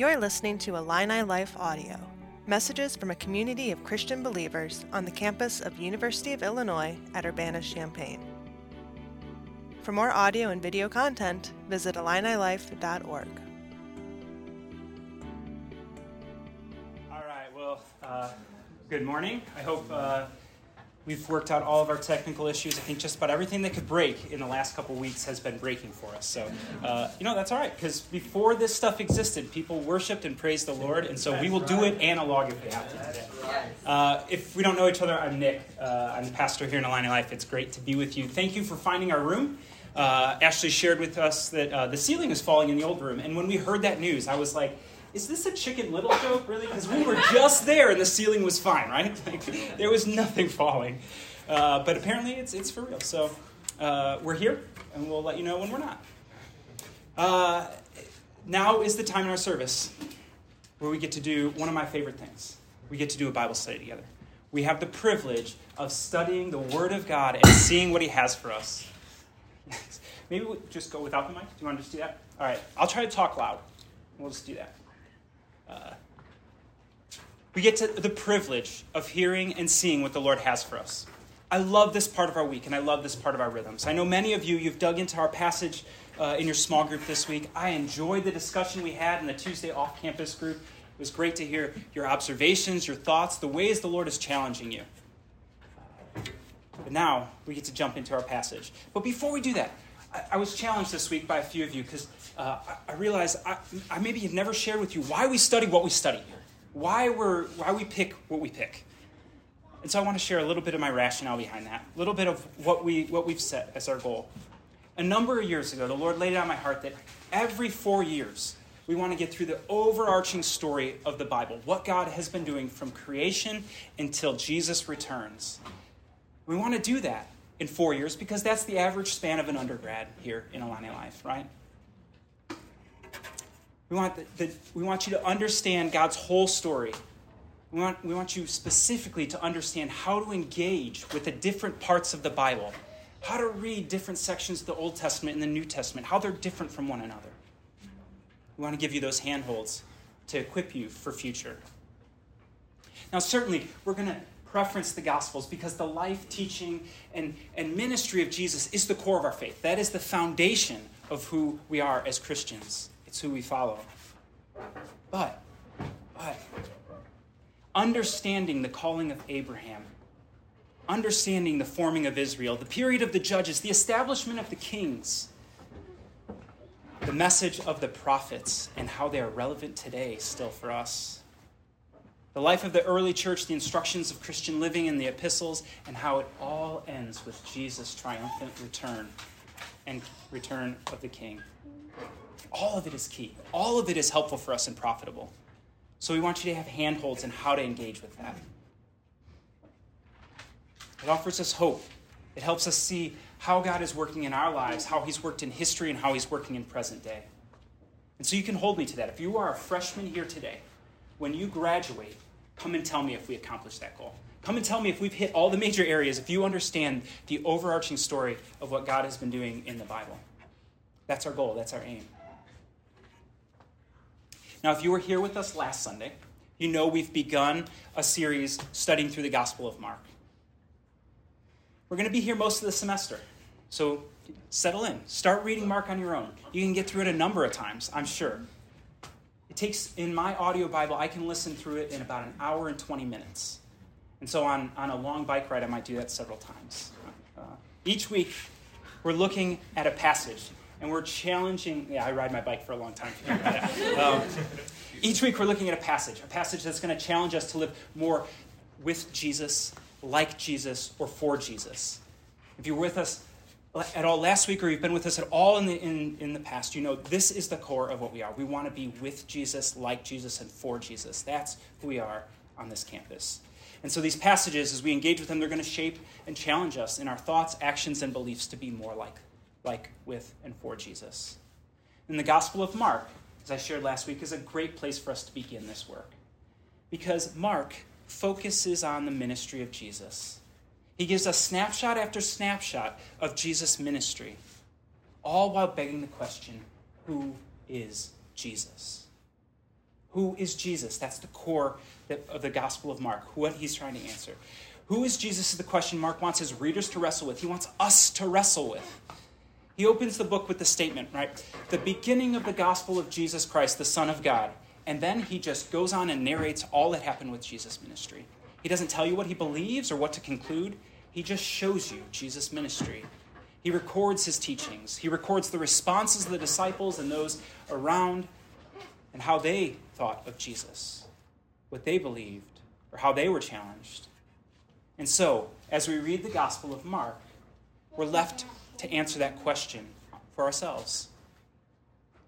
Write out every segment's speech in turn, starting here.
You're listening to Illini Life Audio, messages from a community of Christian believers on the campus of University of Illinois at Urbana-Champaign. For more audio and video content, visit IlliniLife.org. All right, well, good morning. I hope we've worked out all of our technical issues. I think just about everything that could break in the last couple weeks has been breaking for us. So, that's all right, because before this stuff existed, people worshipped and praised the Lord, and so we will do it analog if we have to today. If we don't know each other, I'm Nick. I'm the pastor here in Illini Life. It's great to be with you. Thank you for finding our room. Ashley shared with us that the ceiling is falling in the old room, and when we heard that news, I was like, is this a Chicken Little joke, really? Because we were just there and the ceiling was fine, right? Like, there was nothing falling. But apparently it's for real. So we're here, and we'll let you know when we're not. Now is the time in our service where we get to do one of my favorite things. We get to do a Bible study together. We have the privilege of studying the Word of God and seeing what He has for us. Maybe we'll just go without the mic. Do you want to just do that? All right. I'll try to talk loud. We'll just do that. We get to the privilege of hearing and seeing what the Lord has for us. I love this part of our week, and I love this part of our rhythms. I know many of you, you've dug into our passage in your small group this week. I enjoyed the discussion we had in the Tuesday off-campus group. It was great to hear your observations, your thoughts, the ways the Lord is challenging you. But now we get to jump into our passage. But before we do that, I was challenged this week by a few of you because I realized I maybe have never shared with you why we study what we study, why we pick what we pick. And so I want to share a little bit of my rationale behind that, a little bit of what we've set as our goal. A number of years ago, the Lord laid it on my heart that every 4 years, we want to get through the overarching story of the Bible, what God has been doing from creation until Jesus returns. We want to do that in 4 years, because that's the average span of an undergrad here in Illini Life, right? We want we want you to understand God's whole story. We want you specifically to understand how to engage with the different parts of the Bible, how to read different sections of the Old Testament and the New Testament, how they're different from one another. We want to give you those handholds to equip you for future. Now, certainly, we're going to preference the Gospels because the life, teaching, and ministry of Jesus is the core of our faith. That is the foundation of who we are as Christians. It's who we follow. But understanding the calling of Abraham, understanding the forming of Israel, the period of the judges, the establishment of the kings, the message of the prophets, and how they are relevant today still for us. The life of the early church, the instructions of Christian living in the epistles, and how it all ends with Jesus' triumphant return and return of the King. All of it is key. All of it is helpful for us and profitable. So we want you to have handholds in how to engage with that. It offers us hope. It helps us see how God is working in our lives, how He's worked in history, and how He's working in present day. And so you can hold me to that. If you are a freshman here today, when you graduate, come and tell me if we accomplished that goal. Come and tell me if we've hit all the major areas, if you understand the overarching story of what God has been doing in the Bible. That's our goal. That's our aim. Now, if you were here with us last Sunday, you know we've begun a series studying through the Gospel of Mark. We're going to be here most of the semester, so settle in. Start reading Mark on your own. You can get through it a number of times, I'm sure. It takes, in my audio Bible, I can listen through it in about an hour and 20 minutes. And so on a long bike ride, I might do that several times. Each week, we're looking at a passage, and we're challenging... Yeah, I ride my bike for a long time. Each week, we're looking at a passage that's going to challenge us to live more with Jesus, like Jesus, or for Jesus. If you're with us at all last week, or you've been with us at all in the past, you know this is the core of what we are. We want to be with Jesus, like Jesus, and for Jesus. That's who we are on this campus. And so these passages, as we engage with them, they're going to shape and challenge us in our thoughts, actions, and beliefs to be more like with, and for Jesus. And the Gospel of Mark, as I shared last week, is a great place for us to begin this work, because Mark focuses on the ministry of Jesus. He gives us snapshot after snapshot of Jesus' ministry, all while begging the question, who is Jesus? Who is Jesus? That's the core of the Gospel of Mark, what he's trying to answer. Who is Jesus is the question Mark wants his readers to wrestle with. He wants us to wrestle with. He opens the book with the statement, right? The beginning of the gospel of Jesus Christ, the Son of God. And then he just goes on and narrates all that happened with Jesus' ministry. He doesn't tell you what he believes or what to conclude. He just shows you Jesus' ministry. He records his teachings. He records the responses of the disciples and those around and how they thought of Jesus, what they believed, or how they were challenged. And so, as we read the Gospel of Mark, we're left to answer that question for ourselves.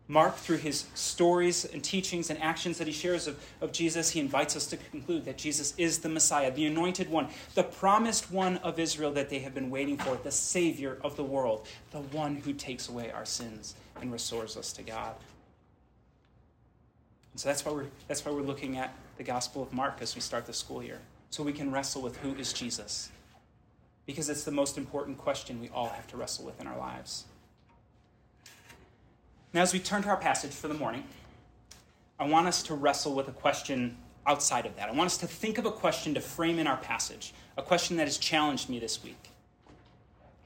Mark, through his stories and teachings and actions that he shares of Jesus, he invites us to conclude that Jesus is the Messiah, the anointed one, the promised one of Israel that they have been waiting for, the Savior of the world, the one who takes away our sins and restores us to God. And so that's why we're looking at the Gospel of Mark as we start the school year, so we can wrestle with who is Jesus, because it's the most important question we all have to wrestle with in our lives. Now, as we turn to our passage for the morning, I want us to wrestle with a question outside of that. I want us to think of a question to frame in our passage, a question that has challenged me this week,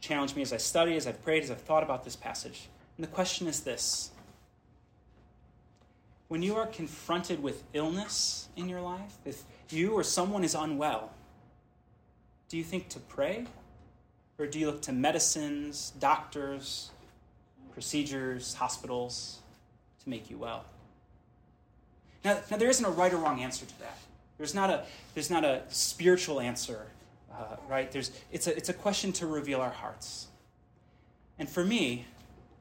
challenged me as I study, as I've prayed, as I've thought about this passage. And the question is this: when you are confronted with illness in your life, if you or someone is unwell, do you think to pray? Or do you look to medicines, doctors, procedures, hospitals to make you well? Now there isn't a right or wrong answer to that. There's not a spiritual answer, right? It's a question to reveal our hearts. And for me,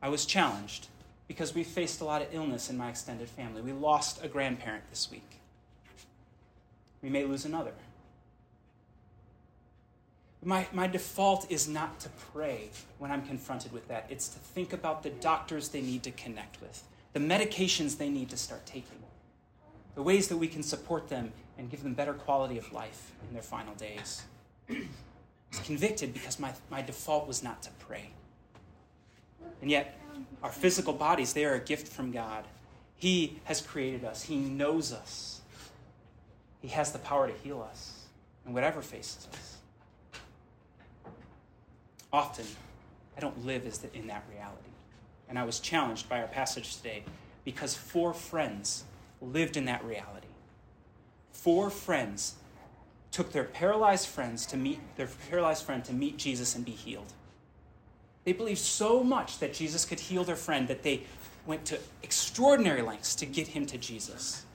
I was challenged, because we faced a lot of illness in my extended family. We lost a grandparent this week. We may lose another. My default is not to pray when I'm confronted with that. It's to think about the doctors they need to connect with, the medications they need to start taking, the ways that we can support them and give them better quality of life in their final days. I was convicted because my default was not to pray. And yet, our physical bodies, they are a gift from God. He has created us. He knows us. He has the power to heal us in whatever faces us. Often, I don't live in that reality. And I was challenged by our passage today because 4 friends lived in that reality. 4 friends took their paralyzed friends to meet their paralyzed friend to meet Jesus and be healed. They believed so much that Jesus could heal their friend that they went to extraordinary lengths to get him to Jesus.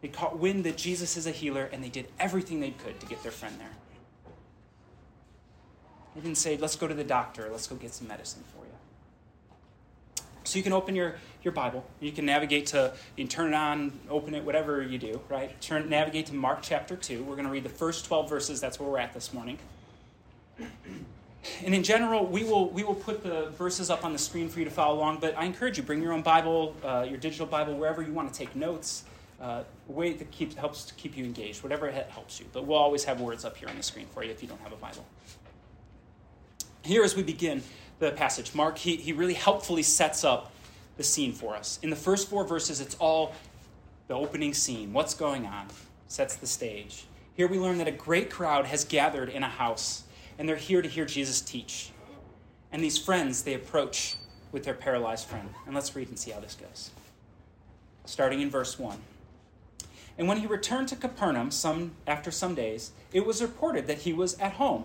They caught wind that Jesus is a healer, and they did everything they could to get their friend there. They didn't say, let's go to the doctor, let's go get some medicine for you. So you can open your Bible. You can navigate you can turn it on, open it, whatever you do, right? Navigate to Mark chapter 2. We're going to read the first 12 verses. That's where we're at this morning. And in general, we will put the verses up on the screen for you to follow along, but I encourage you, bring your own Bible, your digital Bible, wherever you want to take notes, a way that helps to keep you engaged, whatever it helps you. But we'll always have words up here on the screen for you if you don't have a Bible. Here, as we begin the passage, Mark, he really helpfully sets up the scene for us. In the first 4 verses, it's all the opening scene, what's going on, sets the stage. Here we learn that a great crowd has gathered in a house, and they're here to hear Jesus teach. And these friends, they approach with their paralyzed friend. And let's read and see how this goes. Starting in verse 1. And when he returned to Capernaum after some days, it was reported that he was at home.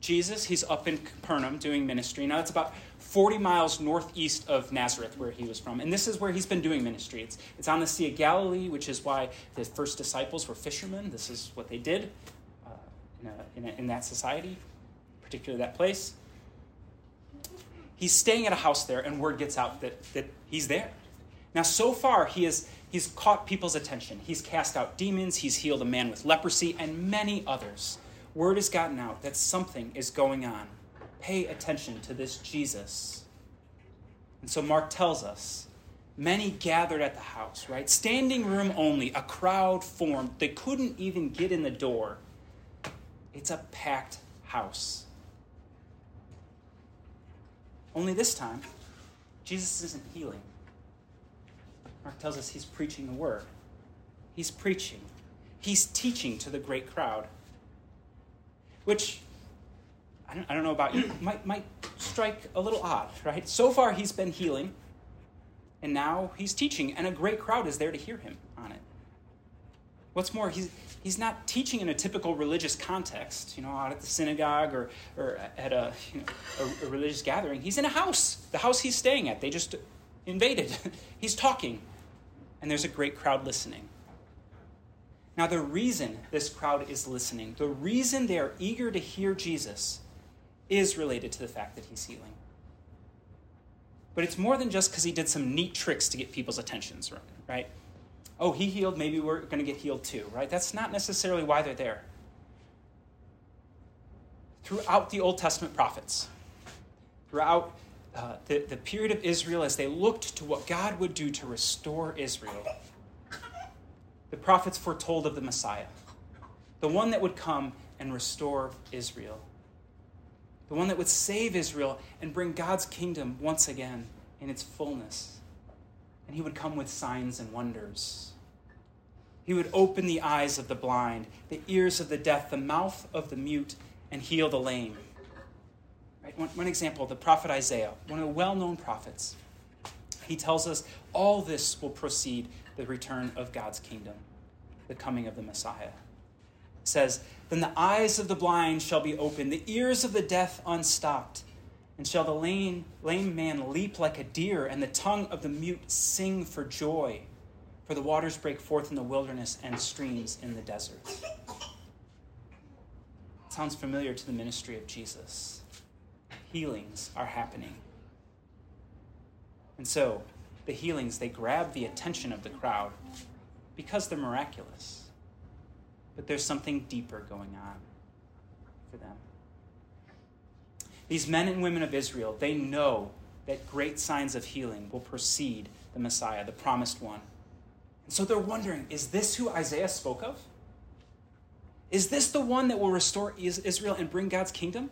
Jesus, he's up in Capernaum doing ministry. Now, it's about 40 miles northeast of Nazareth, where he was from. And this is where he's been doing ministry. It's on the Sea of Galilee, which is why the first disciples were fishermen. This is what they did. In that society, particularly that place. He's staying at a house there, and word gets out that he's there. Now, so far, he has He's caught people's attention. He's cast out demons. He's healed a man with leprosy and many others. Word has gotten out that something is going on. Pay attention to this Jesus. And so Mark tells us, many gathered at the house, right? Standing room only, a crowd formed. They couldn't even get in the door. It's a packed house. Only this time, Jesus isn't healing. Mark tells us he's preaching the word. He's preaching. He's teaching to the great crowd, which, I don't know about you, might strike a little odd, right? So far he's been healing, and now he's teaching, and a great crowd is there to hear him on it. What's more, he's not teaching in a typical religious context, out at the synagogue or at a religious gathering. He's in a house, the house he's staying at. They just invaded. He's talking, and there's a great crowd listening. Now, the reason this crowd is listening, the reason they are eager to hear Jesus, is related to the fact that he's healing. But it's more than just because he did some neat tricks to get people's attentions, right? Oh, he healed, maybe we're going to get healed too, right? That's not necessarily why they're there. Throughout the Old Testament prophets, throughout the period of Israel, as they looked to what God would do to restore Israel, the prophets foretold of the Messiah, the one that would come and restore Israel, the one that would save Israel and bring God's kingdom once again in its fullness. And he would come with signs and wonders. He would open the eyes of the blind, the ears of the deaf, the mouth of the mute, and heal the lame. Right? One example, the prophet Isaiah, one of the well-known prophets. He tells us all this will precede the return of God's kingdom, the coming of the Messiah. It says, "Then the eyes of the blind shall be opened, the ears of the deaf unstopped. And shall the lame man leap like a deer, and the tongue of the mute sing for joy? For the waters break forth in the wilderness and streams in the desert." It sounds familiar to the ministry of Jesus. Healings are happening. And so, the healings, they grab the attention of the crowd because they're miraculous. But there's something deeper going on for them. These men and women of Israel, they know that great signs of healing will precede the Messiah, the promised one. And so they're wondering, is this who Isaiah spoke of? Is this the one that will restore Israel and bring God's kingdom?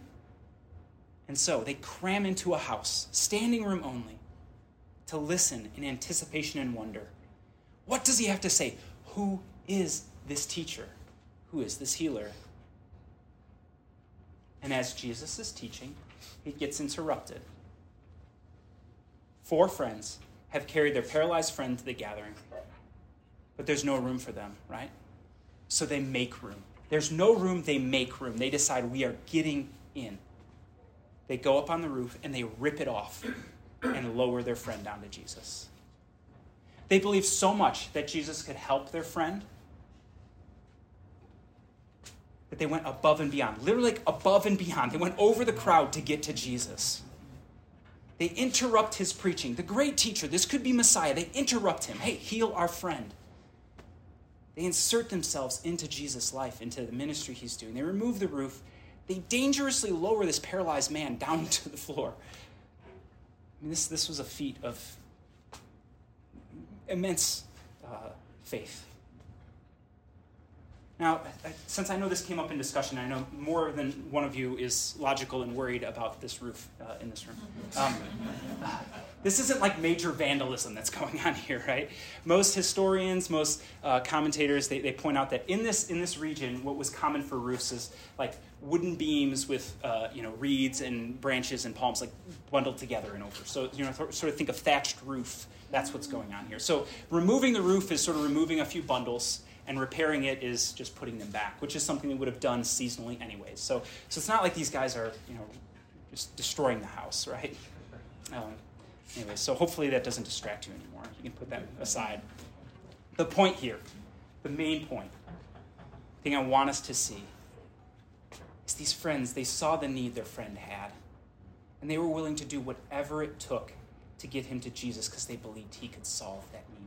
And so they cram into a house, standing room only, to listen in anticipation and wonder. What does he have to say? Who is this teacher? Who is this healer? And as Jesus is teaching, he gets interrupted. 4 friends have carried their paralyzed friend to the gathering, but there's no room for them, right? So they make room. There's no room, they make room. They decide, we are getting in. They go up on the roof and they rip it off and lower their friend down to Jesus. They believe so much that Jesus could help their friend that they went above and beyond, literally above and beyond. They went over the crowd to get to Jesus. They interrupt his preaching. The great teacher, this could be Messiah. They interrupt him. Hey, heal our friend. They insert themselves into Jesus' life, into the ministry he's doing. They remove the roof. They dangerously lower this paralyzed man down to the floor. I mean, this was a feat of immense faith. Now, since I know this came up in discussion, I know more than one of you is logical and worried about this roof in this room. This isn't like major vandalism that's going on here, right? Most historians, most commentators, they point out that in this region, what was common for roofs is like wooden beams with reeds and branches and palms like bundled together and over. So sort of think of thatched roof. That's what's going on here. So removing the roof is sort of removing a few bundles. And repairing it is just putting them back, which is something they would have done seasonally anyways. So it's not like these guys are, just destroying the house, right? Anyway, so hopefully that doesn't distract you anymore. You can put that aside. The point here, the main point, the thing I want us to see is these friends, they saw the need their friend had, and they were willing to do whatever it took to get him to Jesus because they believed he could solve that need.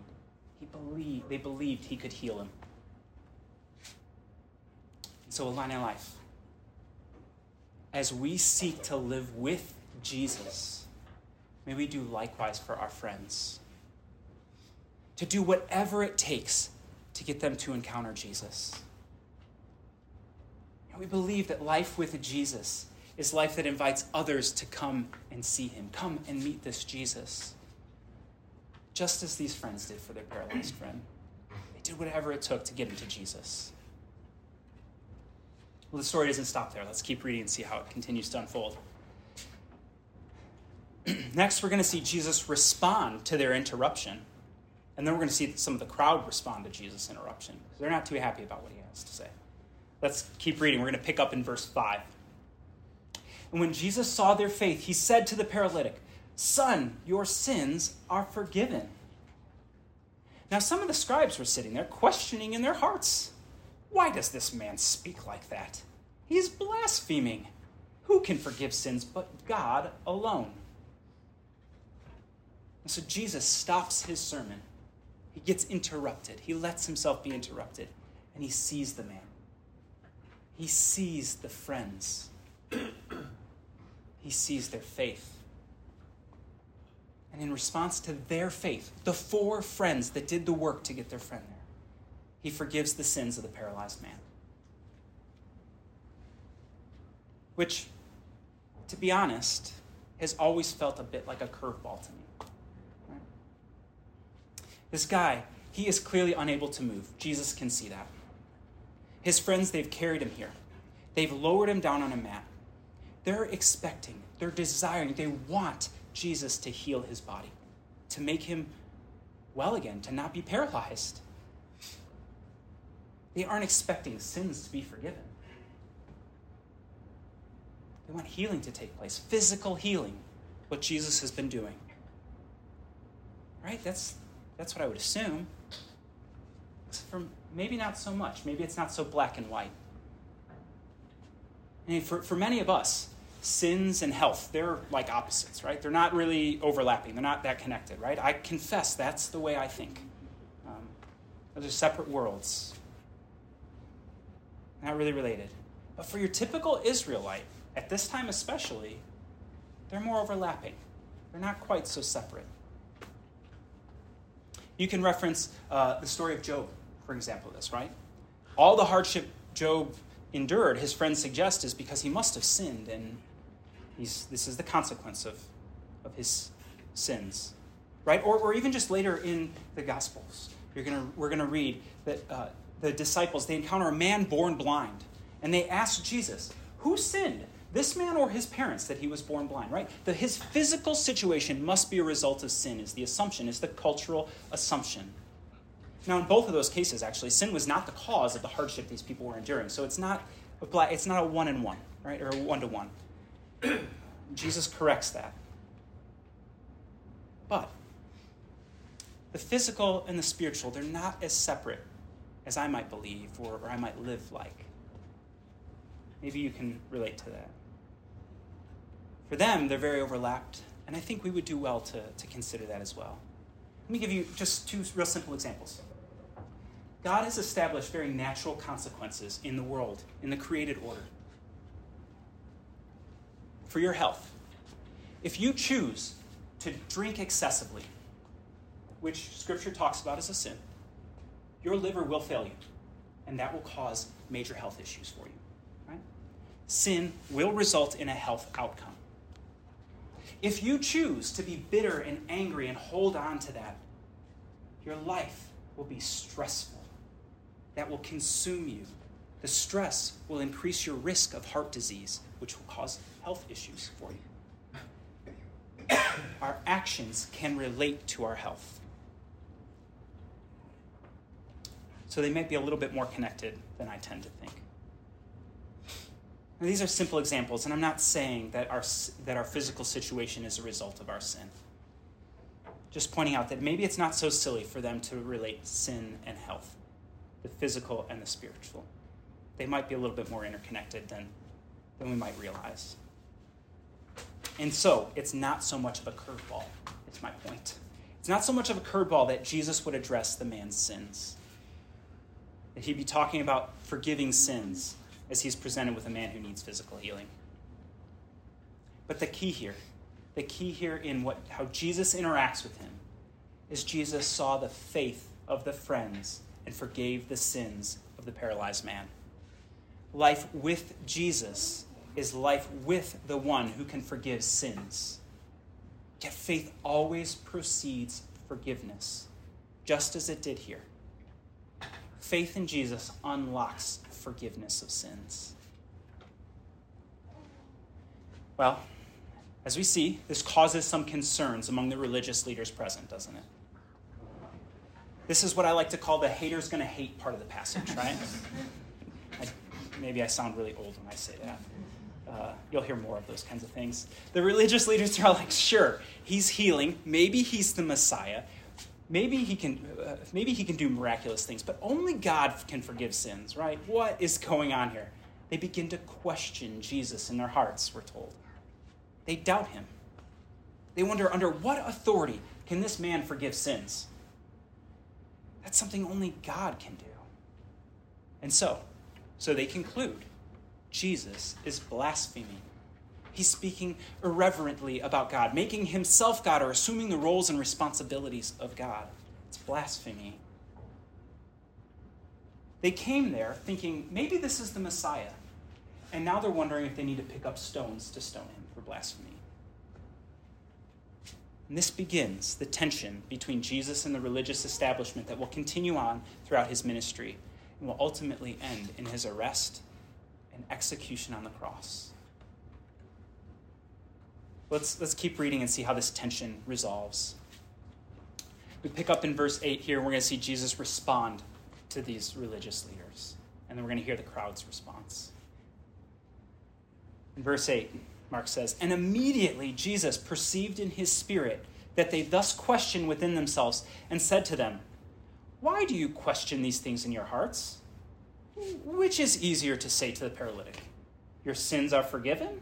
They believed he could heal him. And so Illini Life, as we seek to live with Jesus, may we do likewise for our friends. To do whatever it takes to get them to encounter Jesus. And we believe that life with Jesus is life that invites others to come and see him. Come and meet this Jesus. Just as these friends did for their paralyzed friend. They did whatever it took to get him to Jesus. Well, the story doesn't stop there. Let's keep reading and see how it continues to unfold. Next, we're going to see Jesus respond to their interruption. And then we're going to see some of the crowd respond to Jesus' interruption. They're not too happy about what he has to say. Let's keep reading. We're going to pick up in verse 5. And when Jesus saw their faith, he said to the paralytic, "Son, your sins are forgiven." Now, some of the scribes were sitting there questioning in their hearts, "Why does this man speak like that? He is blaspheming. Who can forgive sins but God alone?" And so Jesus stops his sermon. He gets interrupted. He lets himself be interrupted. And he sees the man. He sees the friends. He sees their faith. And in response to their faith, the four friends that did the work to get their friend there, he forgives the sins of the paralyzed man. Which, to be honest, has always felt a bit like a curveball to me. This guy, he is clearly unable to move. Jesus can see that. His friends, they've carried him here. They've lowered him down on a mat. They're expecting, they're desiring, they want Jesus to heal his body, to make him well again, to not be paralyzed. They aren't expecting sins to be forgiven. They want healing to take place, physical healing, what Jesus has been doing. Right? That's what I would assume. From maybe not so much. Maybe it's not so black and white. I mean, for many of us, sins and health, they're like opposites, right? They're not really overlapping. They're not that connected, right? I confess that's the way I think. Those are separate worlds. Not really related. But for your typical Israelite, at this time especially, they're more overlapping. They're not quite so separate. You can reference the story of Job, for example, this, right? All the hardship Job endured, his friends suggest, is because he must have sinned, and this is the consequence of his sins, right? Or even just later in the Gospels, we're gonna read that the disciples, they encounter a man born blind, and they ask Jesus, "Who sinned, this man or his parents, that he was born blind?" Right? That his physical situation must be a result of sin is the assumption, is the cultural assumption. Now, in both of those cases, actually, sin was not the cause of the hardship these people were enduring. So it's not a one-on-one, right? Or a one-to-one. Jesus corrects that. But the physical and the spiritual, they're not as separate as I might believe or I might live like. Maybe you can relate to that. For them, they're very overlapped, and I think we would do well to consider that as well. Let me give you just two real simple examples. God has established very natural consequences in the world, in the created order. For your health, if you choose to drink excessively, which Scripture talks about as a sin, your liver will fail you, and that will cause major health issues for you. Sin will result in a health outcome. If you choose to be bitter and angry and hold on to that, your life will be stressful. That will consume you. The stress will increase your risk of heart disease, which will cause health issues for you. Our actions can relate to our health. So they might be a little bit more connected than I tend to think. Now, these are simple examples, and I'm not saying that our physical situation is a result of our sin. Just pointing out that maybe it's not so silly for them to relate sin and health, the physical and the spiritual. They might be a little bit more interconnected than we might realize. And so, it's not so much of a curveball, it's my point. It's not so much of a curveball that Jesus would address the man's sins, that he'd be talking about forgiving sins as he's presented with a man who needs physical healing. But the key here in how Jesus interacts with him is Jesus saw the faith of the friends and forgave the sins of the paralyzed man. Life with Jesus is life with the one who can forgive sins. Yet faith always precedes forgiveness, just as it did here. Faith in Jesus unlocks forgiveness of sins. Well, as we see, this causes some concerns among the religious leaders present, doesn't it? This is what I like to call the hater's going to hate part of the passage, right? Maybe I sound really old when I say that. You'll hear more of those kinds of things. The religious leaders are like, sure, he's healing. Maybe he's the Messiah. Maybe he can do miraculous things, but only God can forgive sins, right? What is going on here? They begin to question Jesus in their hearts, we're told. They doubt him. They wonder, under what authority can this man forgive sins? That's something only God can do. And so they conclude, Jesus is blaspheming. He's speaking irreverently about God, making himself God or assuming the roles and responsibilities of God. It's blasphemy. They came there thinking, maybe this is the Messiah. And now they're wondering if they need to pick up stones to stone him for blasphemy. And this begins the tension between Jesus and the religious establishment that will continue on throughout his ministry and will ultimately end in his arrest and execution on the cross. Let's keep reading and see how this tension resolves. We pick up in verse 8 here, and we're going to see Jesus respond to these religious leaders. And then we're going to hear the crowd's response. In verse 8, Mark says, "And immediately Jesus perceived in his spirit that they thus questioned within themselves and said to them, 'Why do you question these things in your hearts? Which is easier to say to the paralytic, your sins are forgiven?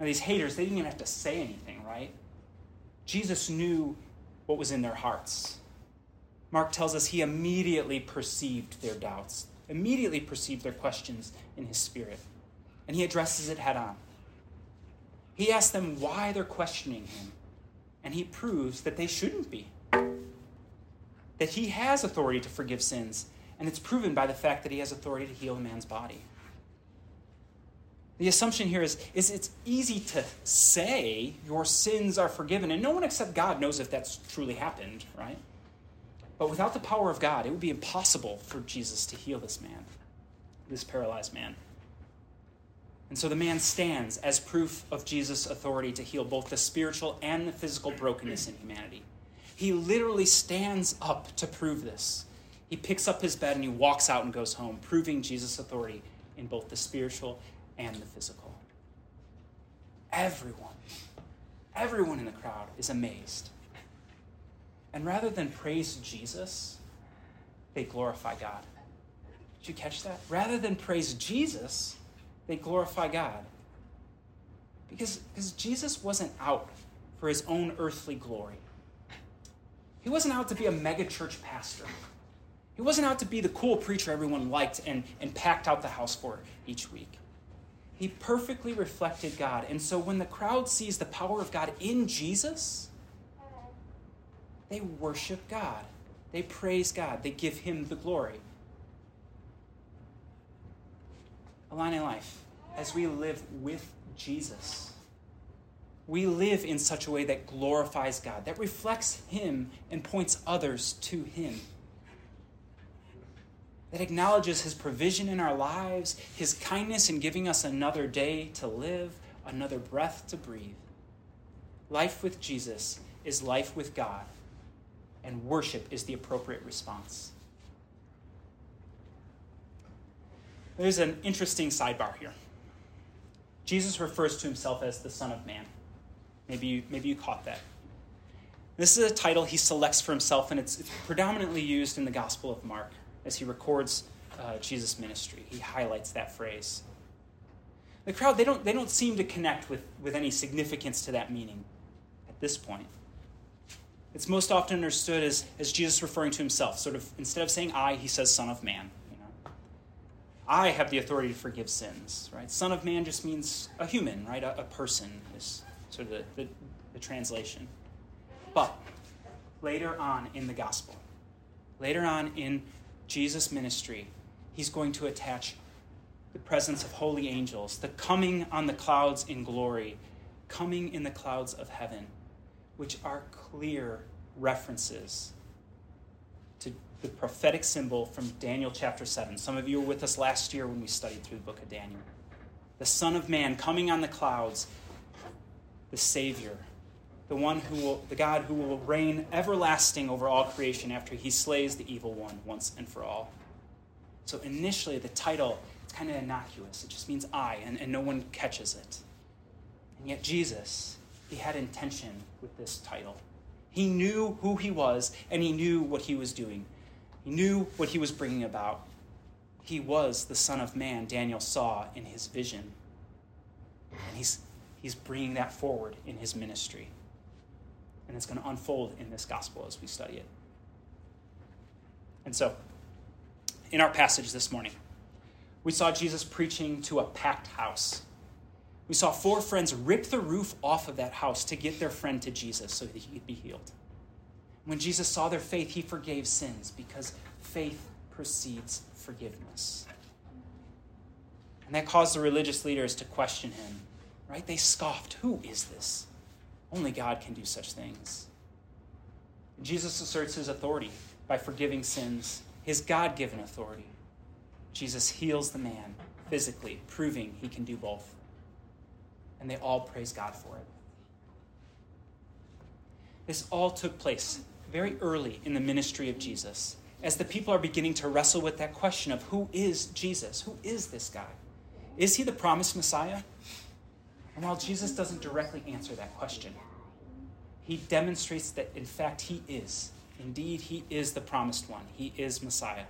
Now, these haters, they didn't even have to say anything, right? Jesus knew what was in their hearts. Mark tells us he immediately perceived their doubts, immediately perceived their questions in his spirit. And he addresses it head on. He asks them why they're questioning him. And he proves that they shouldn't be. That he has authority to forgive sins. And it's proven by the fact that he has authority to heal a man's body. The assumption here is it's easy to say your sins are forgiven, and no one except God knows if that's truly happened, right? But without the power of God, it would be impossible for Jesus to heal this man, this paralyzed man. And so the man stands as proof of Jesus' authority to heal both the spiritual and the physical brokenness in humanity. He literally stands up to prove this. He picks up his bed and he walks out and goes home, proving Jesus' authority in both the spiritual and the physical. Everyone in the crowd is amazed. And rather than praise Jesus, they glorify God. Did you catch that? Rather than praise Jesus, they glorify God. Because Jesus wasn't out for his own earthly glory. He wasn't out to be a mega church pastor. He wasn't out to be the cool preacher everyone liked and packed out the house for each week. He perfectly reflected God. And so when the crowd sees the power of God in Jesus, they worship God. They praise God. They give him the glory. Illini Life, as we live with Jesus, we live in such a way that glorifies God, that reflects him and points others to him. That acknowledges his provision in our lives, his kindness in giving us another day to live, another breath to breathe. Life with Jesus is life with God, and worship is the appropriate response. There's an interesting sidebar here. Jesus refers to himself as the Son of Man. Maybe you caught that. This is a title he selects for himself, and it's predominantly used in the Gospel of Mark as he records Jesus' ministry. He highlights that phrase. The crowd, they don't seem to connect with any significance to that meaning at this point. It's most often understood as Jesus referring to himself. Sort of, instead of saying I, he says Son of Man. I have the authority to forgive sins, right? Son of Man just means a human, right? A person is sort of the translation. But later on in the gospel, later on in Jesus' ministry, he's going to attach the presence of holy angels, the coming on the clouds in glory, coming in the clouds of heaven, which are clear references to the prophetic symbol from Daniel chapter 7. Some of you were with us last year when we studied through the book of Daniel. The Son of Man coming on the clouds, the Savior, the God who will reign everlasting over all creation after he slays the evil one once and for all. So initially the title, it's kind of innocuous. It just means I, and no one catches it. And yet Jesus, he had intention with this title. He knew who he was, and he knew what he was doing. He knew what he was bringing about. He was the Son of Man Daniel saw in his vision. And he's bringing that forward in his ministry. And it's going to unfold in this gospel as we study it. And so, in our passage this morning, we saw Jesus preaching to a packed house. We saw four friends rip the roof off of that house to get their friend to Jesus so that he could be healed. When Jesus saw their faith, he forgave sins because faith precedes forgiveness. And that caused the religious leaders to question him, right? They scoffed, who is this? Only God can do such things. And Jesus asserts his authority by forgiving sins, his God-given authority. Jesus heals the man physically, proving he can do both. And they all praise God for it. This all took place very early in the ministry of Jesus, as the people are beginning to wrestle with that question of who is Jesus? Who is this guy? Is he the promised Messiah? And while Jesus doesn't directly answer that question, he demonstrates that, in fact, he is. Indeed, he is the promised one. He is Messiah.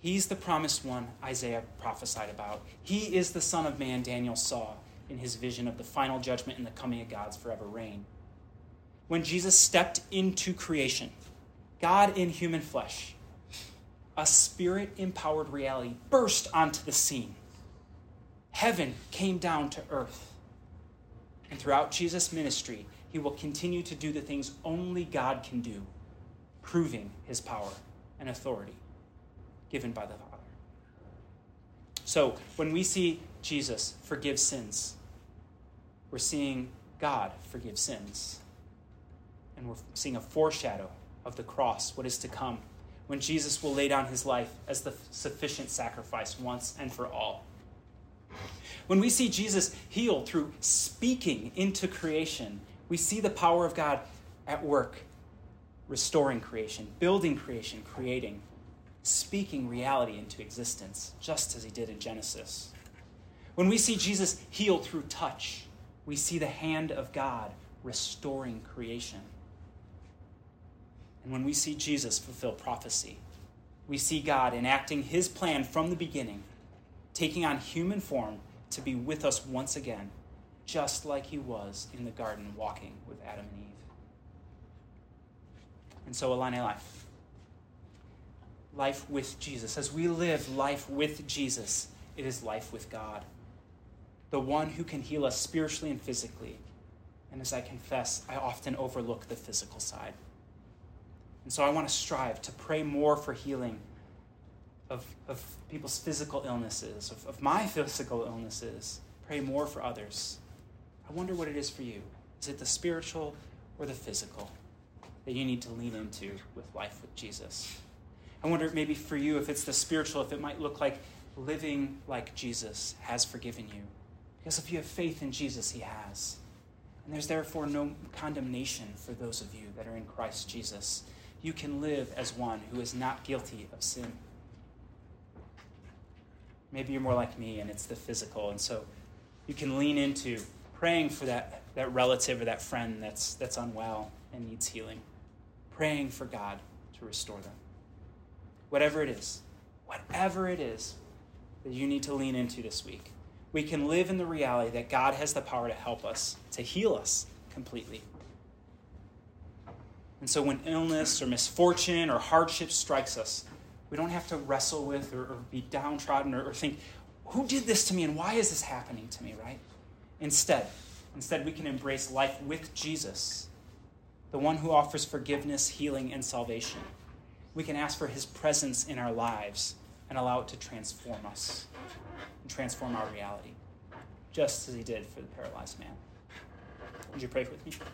He's the promised one Isaiah prophesied about. He is the Son of Man Daniel saw in his vision of the final judgment and the coming of God's forever reign. When Jesus stepped into creation, God in human flesh, a spirit-empowered reality burst onto the scene. Heaven came down to earth. And throughout Jesus' ministry, he will continue to do the things only God can do, proving his power and authority given by the Father. So when we see Jesus forgive sins, we're seeing God forgive sins. And we're seeing a foreshadow of the cross, what is to come, when Jesus will lay down his life as the sufficient sacrifice once and for all. When we see Jesus heal through speaking into creation, we see the power of God at work, restoring creation, building creation, creating, speaking reality into existence, just as he did in Genesis. When we see Jesus heal through touch, we see the hand of God restoring creation. And when we see Jesus fulfill prophecy, we see God enacting his plan from the beginning, taking on human form to be with us once again, just like he was in the garden walking with Adam and Eve. And so, Illini Life. Life with Jesus. As we live life with Jesus, it is life with God, the one who can heal us spiritually and physically. And as I confess, I often overlook the physical side. And so I want to strive to pray more for healing of people's physical illnesses, of my physical illnesses, pray more for others. I wonder what it is for you. Is it the spiritual or the physical that you need to lean into with life with Jesus? I wonder maybe for you, if it's the spiritual, if it might look like living like Jesus has forgiven you. Because if you have faith in Jesus, he has. And there's therefore no condemnation for those of you that are in Christ Jesus. You can live as one who is not guilty of sin. Maybe you're more like me and it's the physical. And so you can lean into praying for that relative or that friend that's unwell and needs healing. Praying for God to restore them. Whatever it is that you need to lean into this week, we can live in the reality that God has the power to help us, to heal us completely. And so when illness or misfortune or hardship strikes us, we don't have to wrestle with or be downtrodden or think, who did this to me and why is this happening to me, right? Instead, we can embrace life with Jesus, the one who offers forgiveness, healing, and salvation. We can ask for his presence in our lives and allow it to transform us and transform our reality, just as he did for the paralyzed man. Would you pray with me?